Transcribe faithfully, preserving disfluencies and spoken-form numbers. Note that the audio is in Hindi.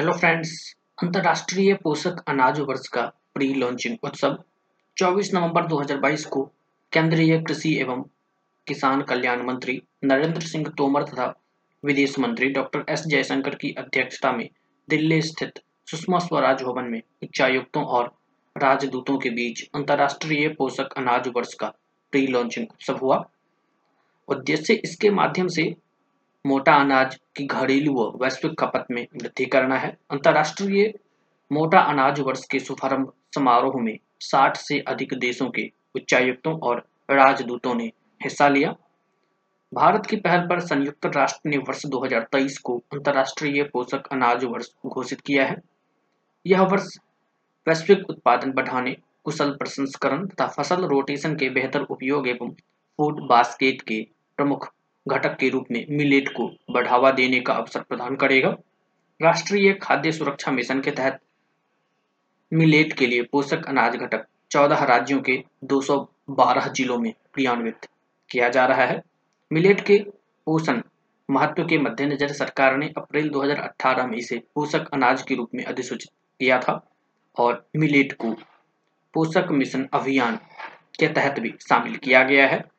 हेलो फ्रेंड्स, अंतर्राष्ट्रीय पोषक अनाज वर्ष का प्री लॉन्चिंग उत्सव चौबीस नवंबर दो हज़ार बाईस को केंद्रीय कृषि एवं किसान कल्याण मंत्री नरेंद्र सिंह तोमर तथा विदेश मंत्री डॉक्टर एस जयशंकर की अध्यक्षता में दिल्ली स्थित सुषमा स्वराज भवन में उच्चायुक्तों और राजदूतों के बीच अंतर्राष्ट्रीय पोषक अनाज वर्ष का प्री लॉन्चिंग उत्सव हुआ। उद्देश्य इसके माध्यम से मोटा अनाज की घरेलू व वैश्विक खपत में वृद्धि करना है। अंतर्राष्ट्रीय मोटा अनाज वर्ष के शुभारंभ समारोह में साठ से अधिक देशों के उच्चायुक्तों और राजदूतों ने हिस्सा लिया। भारत की पहल पर संयुक्त राष्ट्र ने वर्ष दो हज़ार तेईस को अंतर्राष्ट्रीय पोषक अनाज वर्ष घोषित किया है। यह वर्ष वैश्विक उत्पादन बढ़ाने, कुशल प्रसंस्करण तथा फसल रोटेशन के बेहतर उपयोग एवं फूड बास्केट के प्रमुख घटक के रूप में मिलेट को बढ़ावा देने का अवसर प्रदान करेगा। राष्ट्रीय खाद्य सुरक्षा मिशन के तहत मिलेट के लिए पोषक अनाज घटक चौदह राज्यों के दो सौ बारह जिलों में क्रियान्वित किया जा रहा है। मिलेट के पोषण महत्व के मद्देनजर सरकार ने अप्रैल दो हज़ार अठारह में इसे पोषक अनाज के रूप में अधिसूचित किया था और मिलेट को पोषक मिशन अभियान के तहत भी शामिल किया गया है।